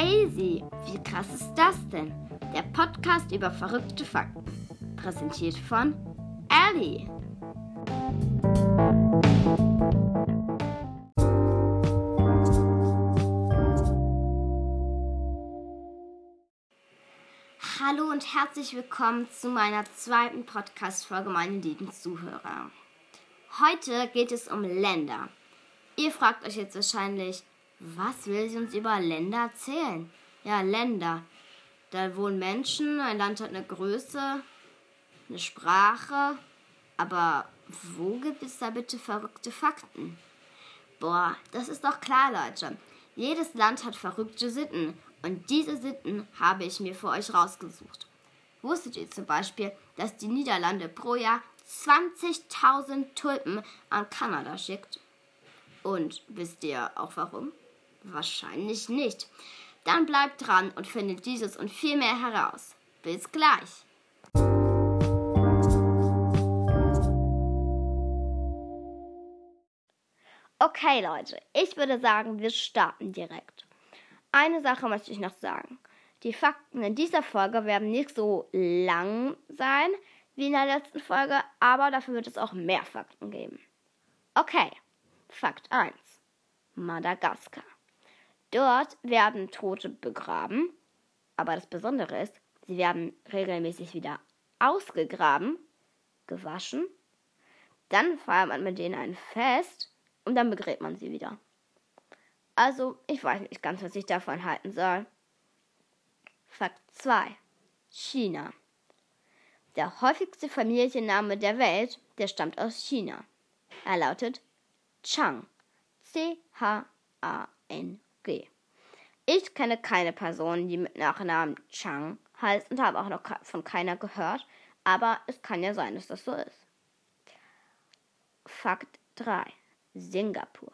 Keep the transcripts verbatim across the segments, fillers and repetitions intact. Crazy! Wie krass ist das denn? Der Podcast über verrückte Fakten. Präsentiert von Ellie. Hallo und herzlich willkommen zu meiner zweiten Podcast-Folge, meine lieben Zuhörer. Heute geht es um Länder. Ihr fragt euch jetzt wahrscheinlich, was will sie uns über Länder erzählen? Ja, Länder. Da wohnen Menschen, ein Land hat eine Größe, eine Sprache. Aber wo gibt es da bitte verrückte Fakten? Boah, das ist doch klar, Leute. Jedes Land hat verrückte Sitten. Und diese Sitten habe ich mir für euch rausgesucht. Wusstet ihr zum Beispiel, dass die Niederlande pro Jahr zwanzigtausend Tulpen an Kanada schickt? Und wisst ihr auch warum? Wahrscheinlich nicht. Dann bleibt dran und findet dieses und viel mehr heraus. Bis gleich! Okay Leute, ich würde sagen, wir starten direkt. Eine Sache möchte ich noch sagen. Die Fakten in dieser Folge werden nicht so lang sein wie in der letzten Folge, aber dafür wird es auch mehr Fakten geben. Okay, Fakt eins. Madagaskar. Dort werden Tote begraben, aber das Besondere ist, sie werden regelmäßig wieder ausgegraben, gewaschen, dann feiert man mit denen ein Fest und dann begräbt man sie wieder. Also, ich weiß nicht ganz, was ich davon halten soll. Fakt zwei. China. Der häufigste Familienname der Welt, der stammt aus China. Er lautet Chang. C H A N G. Ich kenne keine Person, die mit Nachnamen Chang heißt und habe auch noch von keiner gehört, aber es kann ja sein, dass das so ist. Fakt drei. Singapur.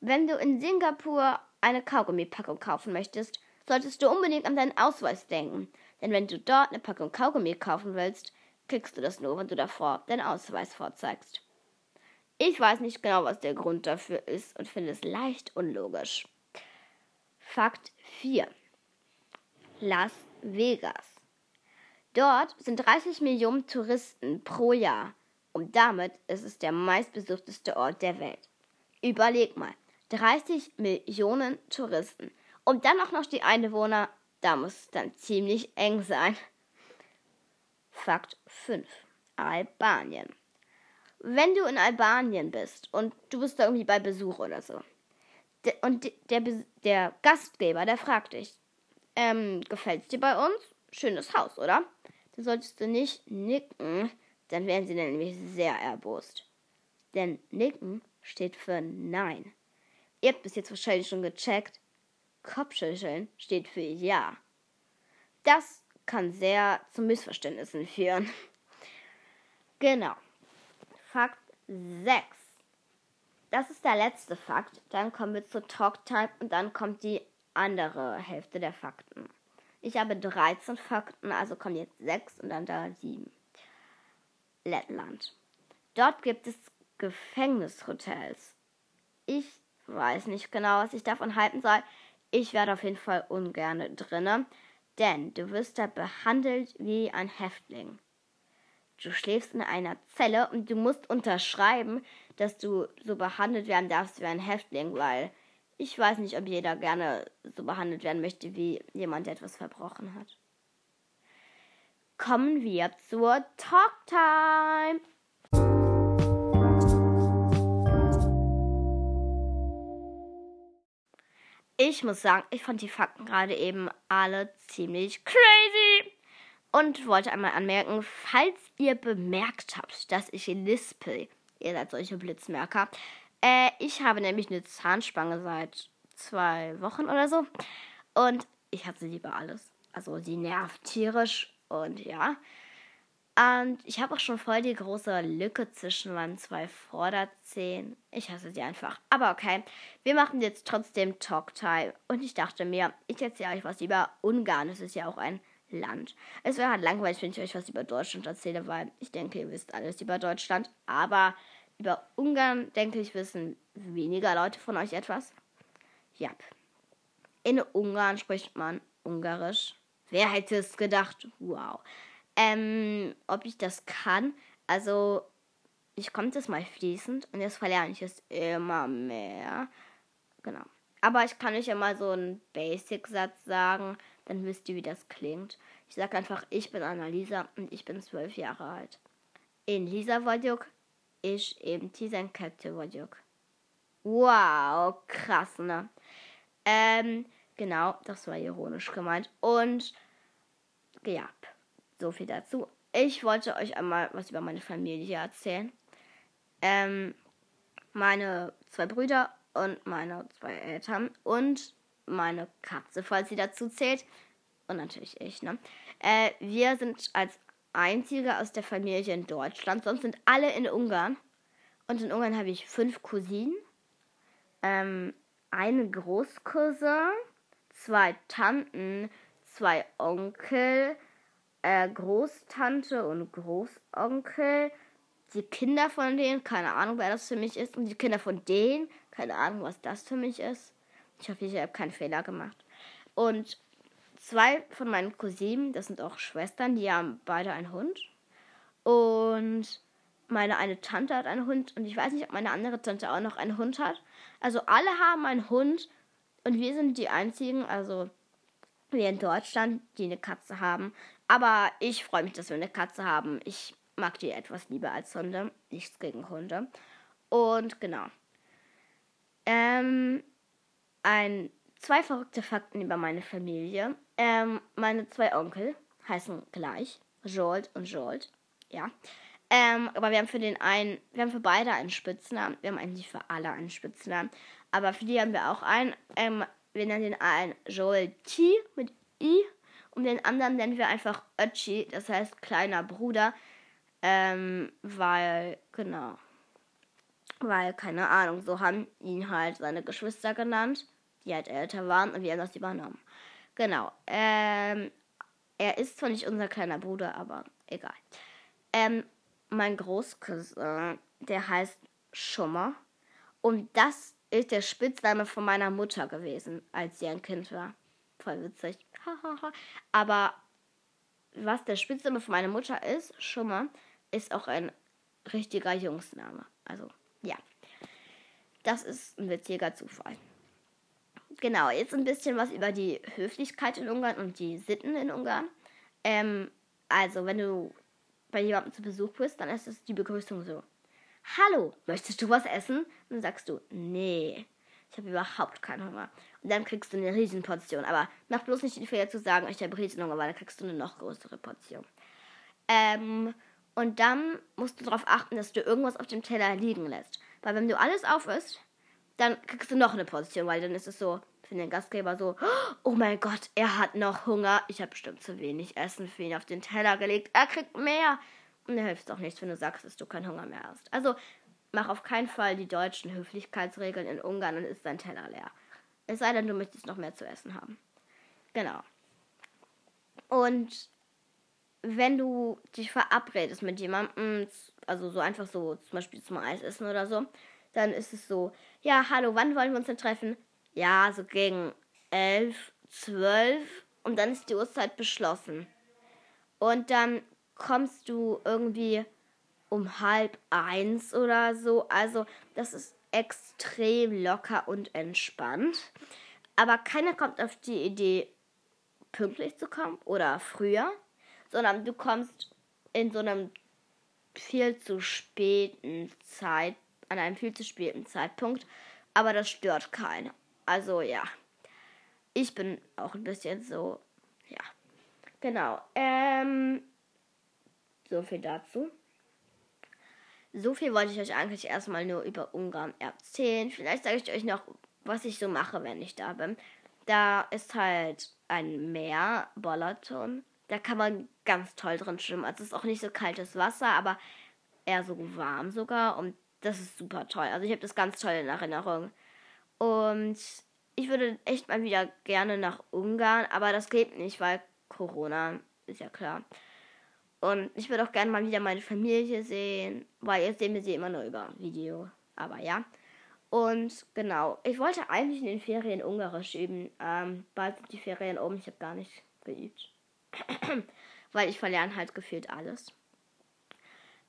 Wenn du in Singapur eine Kaugummipackung kaufen möchtest, solltest du unbedingt an deinen Ausweis denken, denn wenn du dort eine Packung Kaugummi kaufen willst, kriegst du das nur, wenn du davor deinen Ausweis vorzeigst. Ich weiß nicht genau, was der Grund dafür ist und finde es leicht unlogisch. Fakt vier. Las Vegas. Dort sind dreißig Millionen Touristen pro Jahr und damit ist es der meistbesuchteste Ort der Welt. Überleg mal, dreißig Millionen Touristen und dann auch noch die Einwohner, da muss es dann ziemlich eng sein. Fakt fünf. Albanien. Wenn du in Albanien bist und du bist da irgendwie bei Besuch oder so und der, der, der Gastgeber, der fragt dich, ähm, gefällt's dir bei uns? Schönes Haus, oder? Dann solltest du nicht nicken, dann werden sie nämlich sehr erbost. Denn nicken steht für Nein. Ihr habt bis jetzt wahrscheinlich schon gecheckt, Kopfschütteln steht für Ja. Das kann sehr zu Missverständnissen führen. Genau. Fakt sechs. Das ist der letzte Fakt. Dann kommen wir zur Talktime und dann kommt die andere Hälfte der Fakten. Ich habe dreizehn Fakten, also kommen jetzt sechs und dann da sieben. Lettland. Dort gibt es Gefängnishotels. Ich weiß nicht genau, was ich davon halten soll. Ich werde auf jeden Fall ungern drinne, denn du wirst da behandelt wie ein Häftling. Du schläfst in einer Zelle und du musst unterschreiben, dass du so behandelt werden darfst wie ein Häftling, weil ich weiß nicht, ob jeder gerne so behandelt werden möchte, wie jemand, der etwas verbrochen hat. Kommen wir zur Talktime. Ich muss sagen, ich fand die Fakten gerade eben alle ziemlich crazy. Und wollte einmal anmerken, falls ihr bemerkt habt, dass ich lispel, ihr seid solche Blitzmerker, äh, ich habe nämlich eine Zahnspange seit zwei Wochen oder so und ich hatte lieber alles. Also die nervt tierisch und ja. Und ich habe auch schon voll die große Lücke zwischen meinen zwei Vorderzähnen. Ich hasse sie einfach. Aber okay, wir machen jetzt trotzdem Talktime und ich dachte mir, ich erzähle euch was über Ungarn, es ist ja auch ein Land. Es wäre halt langweilig, wenn ich euch was über Deutschland erzähle, weil ich denke, ihr wisst alles über Deutschland. Aber über Ungarn, denke ich, wissen weniger Leute von euch etwas. Ja. In Ungarn spricht man Ungarisch. Wer hätte es gedacht? Wow. Ähm, ob ich das kann? Also, ich konnte es mal fließend und jetzt verlerne ich es immer mehr. Genau. Aber ich kann euch immer so einen Basic-Satz sagen, dann wisst ihr, wie das klingt. Ich sage einfach, ich bin Annalisa und ich bin zwölf Jahre alt. In Lisa vagyok, ich eben tizen kettő vagyok. Wow, krass, ne? Ähm, genau, das war ironisch gemeint. Und, ja, so viel dazu. Ich wollte euch einmal was über meine Familie erzählen. Ähm, meine zwei Brüder und meine zwei Eltern und meine Katze, falls sie dazu zählt. Und natürlich ich, ne? Äh, wir sind als Einzige aus der Familie in Deutschland. Sonst sind alle in Ungarn. Und in Ungarn habe ich fünf Cousinen. Ähm, eine Großcousine, zwei Tanten, zwei Onkel, äh, Großtante und Großonkel. Die Kinder von denen, keine Ahnung, wer das für mich ist. Und die Kinder von denen, keine Ahnung, was das für mich ist. Ich hoffe, ich habe keinen Fehler gemacht. Und zwei von meinen Cousinen, das sind auch Schwestern, die haben beide einen Hund. Und meine eine Tante hat einen Hund. Und ich weiß nicht, ob meine andere Tante auch noch einen Hund hat. Also alle haben einen Hund. Und wir sind die Einzigen, also wir in Deutschland, die eine Katze haben. Aber ich freue mich, dass wir eine Katze haben. Ich mag die etwas lieber als Hunde. Nichts gegen Hunde. Und genau. Ähm, ein... Zwei verrückte Fakten über meine Familie. Ähm, meine zwei Onkel heißen gleich, Jolt und Jolt, ja. Ähm, aber wir haben für den einen, wir haben für beide einen Spitznamen. Wir haben eigentlich für alle einen Spitznamen. Aber für die haben wir auch einen. Ähm, wir nennen den einen Jolti mit I und den anderen nennen wir einfach Ötchi, das heißt kleiner Bruder. Ähm, weil, genau, weil, keine Ahnung, so haben ihn halt seine Geschwister genannt, die halt älter waren und wir haben das übernommen. Genau. Ähm, er ist zwar nicht unser kleiner Bruder, aber egal. Ähm, mein Großcousin, der heißt Schummer. Und das ist der Spitzname von meiner Mutter gewesen, als sie ein Kind war. Voll witzig. Aber was der Spitzname von meiner Mutter ist, Schummer, ist auch ein richtiger Jungsname. Also, ja. Das ist ein witziger Zufall. Genau, jetzt ein bisschen was über die Höflichkeit in Ungarn und die Sitten in Ungarn. Ähm, also, wenn du bei jemandem zu Besuch bist, dann ist es die Begrüßung so. Hallo, möchtest du was essen? Und dann sagst du, nee, ich habe überhaupt keinen Hunger. Und dann kriegst du eine Riesenportion. Aber mach bloß nicht den Fehler zu sagen, ich habe Riesenhunger, weil dann kriegst du eine noch größere Portion. Ähm, und dann musst du darauf achten, dass du irgendwas auf dem Teller liegen lässt. Weil wenn du alles auf isst, dann kriegst du noch eine Portion, weil dann ist es so, für den Gastgeber so, oh mein Gott, er hat noch Hunger. Ich habe bestimmt zu wenig Essen für ihn auf den Teller gelegt. Er kriegt mehr. Und da hilft es auch nichts, wenn du sagst, dass du keinen Hunger mehr hast. Also mach auf keinen Fall die deutschen Höflichkeitsregeln in Ungarn und isst dein Teller leer. Es sei denn, du möchtest noch mehr zu essen haben. Genau. Und wenn du dich verabredest mit jemandem, also so einfach so zum Beispiel zum Eis essen oder so, dann ist es so, ja, hallo, wann wollen wir uns denn treffen? Ja, so gegen elf, zwölf und dann ist die Uhrzeit beschlossen. Und dann kommst du irgendwie um halb eins oder so. Also das ist extrem locker und entspannt. Aber keiner kommt auf die Idee, pünktlich zu kommen oder früher, sondern du kommst in so einem viel zu späten Zeitpunkt. An einem viel zu späten Zeitpunkt, aber das stört keinen. Also ja, ich bin auch ein bisschen so, ja, genau. Ähm, so viel dazu. So viel wollte ich euch eigentlich erstmal nur über Ungarn erzählen. Vielleicht sage ich euch noch, was ich so mache, wenn ich da bin. Da ist halt ein Meer, Balaton. Da kann man ganz toll drin schwimmen. Also es ist auch nicht so kaltes Wasser, aber eher so warm sogar und das ist super toll. Also ich habe das ganz toll in Erinnerung. Und ich würde echt mal wieder gerne nach Ungarn, aber das geht nicht, weil Corona, ist ja klar. Und ich würde auch gerne mal wieder meine Familie sehen, weil jetzt sehen wir sie immer nur über Video. Aber ja. Und genau, ich wollte eigentlich in den Ferien Ungarisch üben. Ähm, bald sind die Ferien oben, ich habe gar nicht geübt. Weil ich verlerne halt gefühlt alles.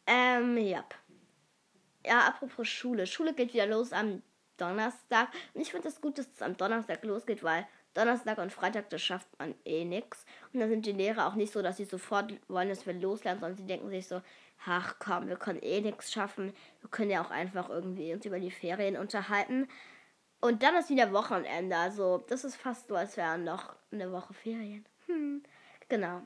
Ähm, ja. Ja, apropos Schule. Schule geht wieder los am Donnerstag. Und ich finde es das gut, dass es am Donnerstag losgeht, weil Donnerstag und Freitag, das schafft man eh nix. Und dann sind die Lehrer auch nicht so, dass sie sofort wollen, dass wir loslernen, sondern sie denken sich so, ach komm, wir können eh nichts schaffen. Wir können ja auch einfach irgendwie uns über die Ferien unterhalten. Und dann ist wieder Wochenende. Also das ist fast so, als wären noch eine Woche Ferien. Hm, genau.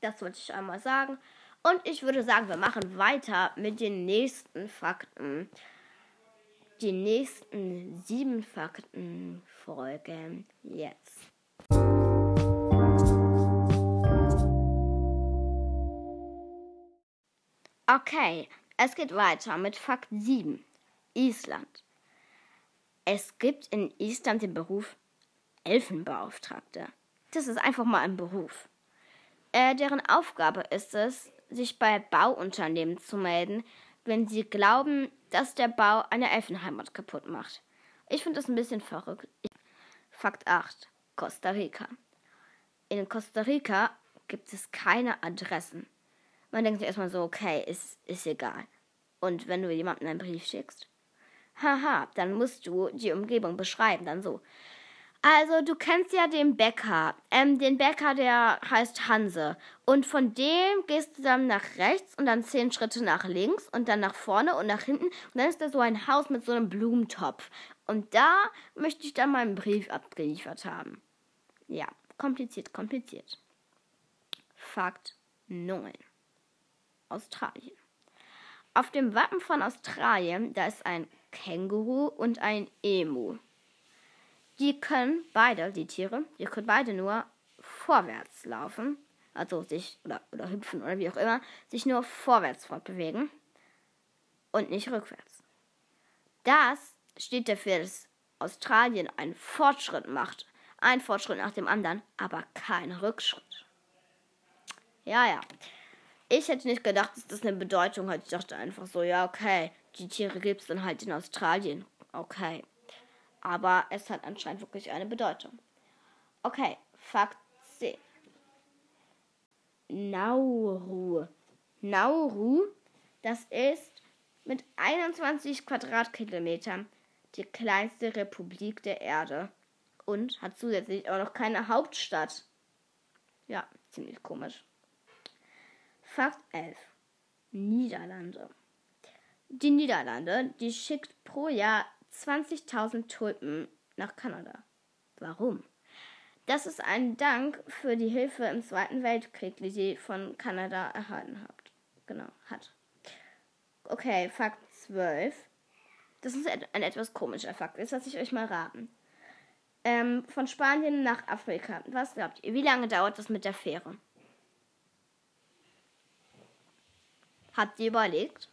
Das wollte ich einmal sagen. Und ich würde sagen, wir machen weiter mit den nächsten Fakten. Die nächsten sieben Fakten folgen jetzt. Okay, es geht weiter mit Fakt sieben. Island. Es gibt in Island den Beruf Elfenbeauftragte. Das ist einfach mal ein Beruf. Äh, deren Aufgabe ist es, sich bei Bauunternehmen zu melden, wenn sie glauben, dass der Bau eine Elfenheimat kaputt macht. Ich finde das ein bisschen verrückt. Fakt acht. Costa Rica. In Costa Rica gibt es keine Adressen. Man denkt sich erstmal so, okay, ist, ist egal. Und wenn du jemandem einen Brief schickst, haha, dann musst du die Umgebung beschreiben, dann so. Also, du kennst ja den Bäcker. Ähm, den Bäcker, der heißt Hanse. Und von dem gehst du dann nach rechts und dann zehn Schritte nach links und dann nach vorne und nach hinten. Und dann ist da so ein Haus mit so einem Blumentopf. Und da möchte ich dann meinen Brief abgeliefert haben. Ja, kompliziert, kompliziert. Fakt neun. Australien. Auf dem Wappen von Australien, da ist ein Känguru und ein Emu. Die können beide, die Tiere, die können beide nur vorwärts laufen, also sich, oder, oder hüpfen oder wie auch immer, sich nur vorwärts fortbewegen und nicht rückwärts. Das steht dafür, dass Australien einen Fortschritt macht, einen Fortschritt nach dem anderen, aber keinen Rückschritt. Ja, ja. Ich hätte nicht gedacht, dass das eine Bedeutung hat. Ich dachte einfach so, ja, okay, die Tiere gibt es dann halt in Australien, okay. Aber es hat anscheinend wirklich eine Bedeutung. Okay, Fakt zehn. Nauru. Nauru, das ist mit einundzwanzig Quadratkilometern die kleinste Republik der Erde. Und hat zusätzlich auch noch keine Hauptstadt. Ja, ziemlich komisch. Fakt elf. Niederlande. Die Niederlande, die schickt pro Jahr zwanzigtausend Tulpen nach Kanada. Warum? Das ist ein Dank für die Hilfe im Zweiten Weltkrieg, die sie von Kanada erhalten hat. Genau, hat. Okay, Fakt zwölf. Das ist ein etwas komischer Fakt. Jetzt lasse ich euch mal raten. Ähm, von Spanien nach Afrika. Was glaubt ihr? Wie lange dauert das mit der Fähre? Habt ihr überlegt?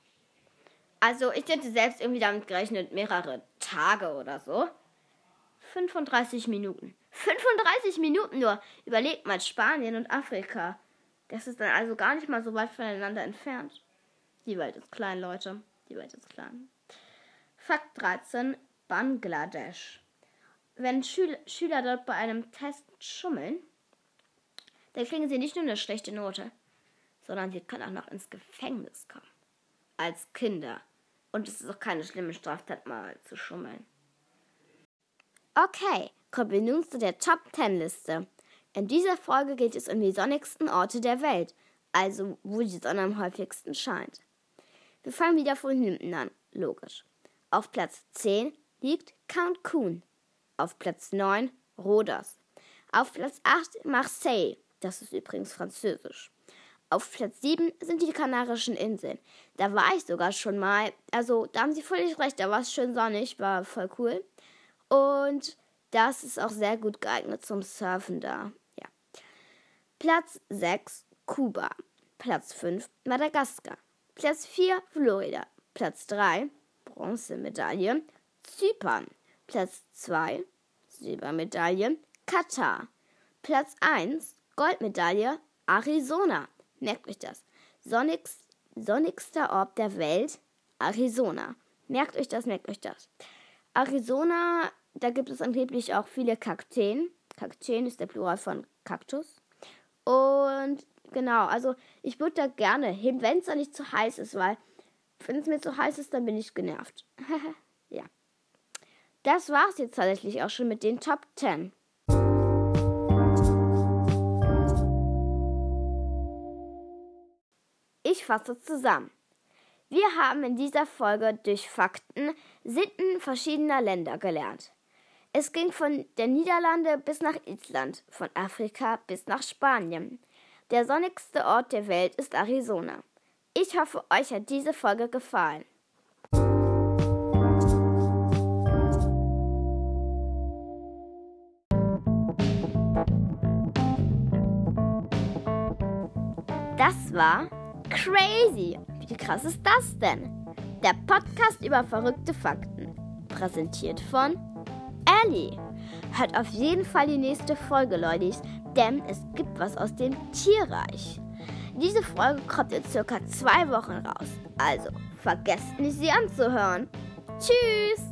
Also, ich hätte selbst irgendwie damit gerechnet, mehrere Tage oder so. fünfunddreißig Minuten. fünfunddreißig Minuten nur! Überlegt mal, Spanien und Afrika. Das ist dann also gar nicht mal so weit voneinander entfernt. Die Welt ist klein, Leute. Die Welt ist klein. Fakt dreizehn. Bangladesch. Wenn Schül- Schüler dort bei einem Test schummeln, dann kriegen sie nicht nur eine schlechte Note, sondern sie können auch noch ins Gefängnis kommen. Als Kinder. Und es ist auch keine schlimme Straftat, mal zu schummeln. Okay, kommen wir nun zu der Top-zehn-Liste. In dieser Folge geht es um die sonnigsten Orte der Welt, also wo die Sonne am häufigsten scheint. Wir fangen wieder von hinten an, logisch. Auf Platz zehn liegt Cancun, auf Platz neun Rhodos, auf Platz acht Marseille, das ist übrigens französisch. Auf Platz sieben sind die Kanarischen Inseln. Da war ich sogar schon mal. Also, da haben sie völlig recht. Da war es schön sonnig, war voll cool. Und das ist auch sehr gut geeignet zum Surfen da. Ja. Platz sechs, Kuba. Platz fünf, Madagaskar. Platz vier, Florida. Platz drei, Bronzemedaille, Zypern. Platz zwei, Silbermedaille, Katar. Platz eins, Goldmedaille, Arizona. Merkt euch das. Sonnigst, sonnigster Ort der Welt, Arizona. Merkt euch das, merkt euch das. Arizona, da gibt es angeblich auch viele Kakteen. Kakteen ist der Plural von Kaktus. Und genau, also ich würde da gerne hin, wenn es da nicht zu heiß ist, weil wenn es mir zu heiß ist, dann bin ich genervt. Ja. Das war es jetzt tatsächlich auch schon mit den Top zehn. Ich fasse zusammen. Wir haben in dieser Folge durch Fakten Sitten verschiedener Länder gelernt. Es ging von den Niederlande bis nach Island, von Afrika bis nach Spanien. Der sonnigste Ort der Welt ist Arizona. Ich hoffe, euch hat diese Folge gefallen. Das war Crazy! Wie krass ist das denn? Der Podcast über verrückte Fakten. Präsentiert von Ellie. Hört auf jeden Fall die nächste Folge, Leute, denn es gibt was aus dem Tierreich. Diese Folge kommt in circa zwei Wochen raus. Also vergesst nicht, sie anzuhören. Tschüss!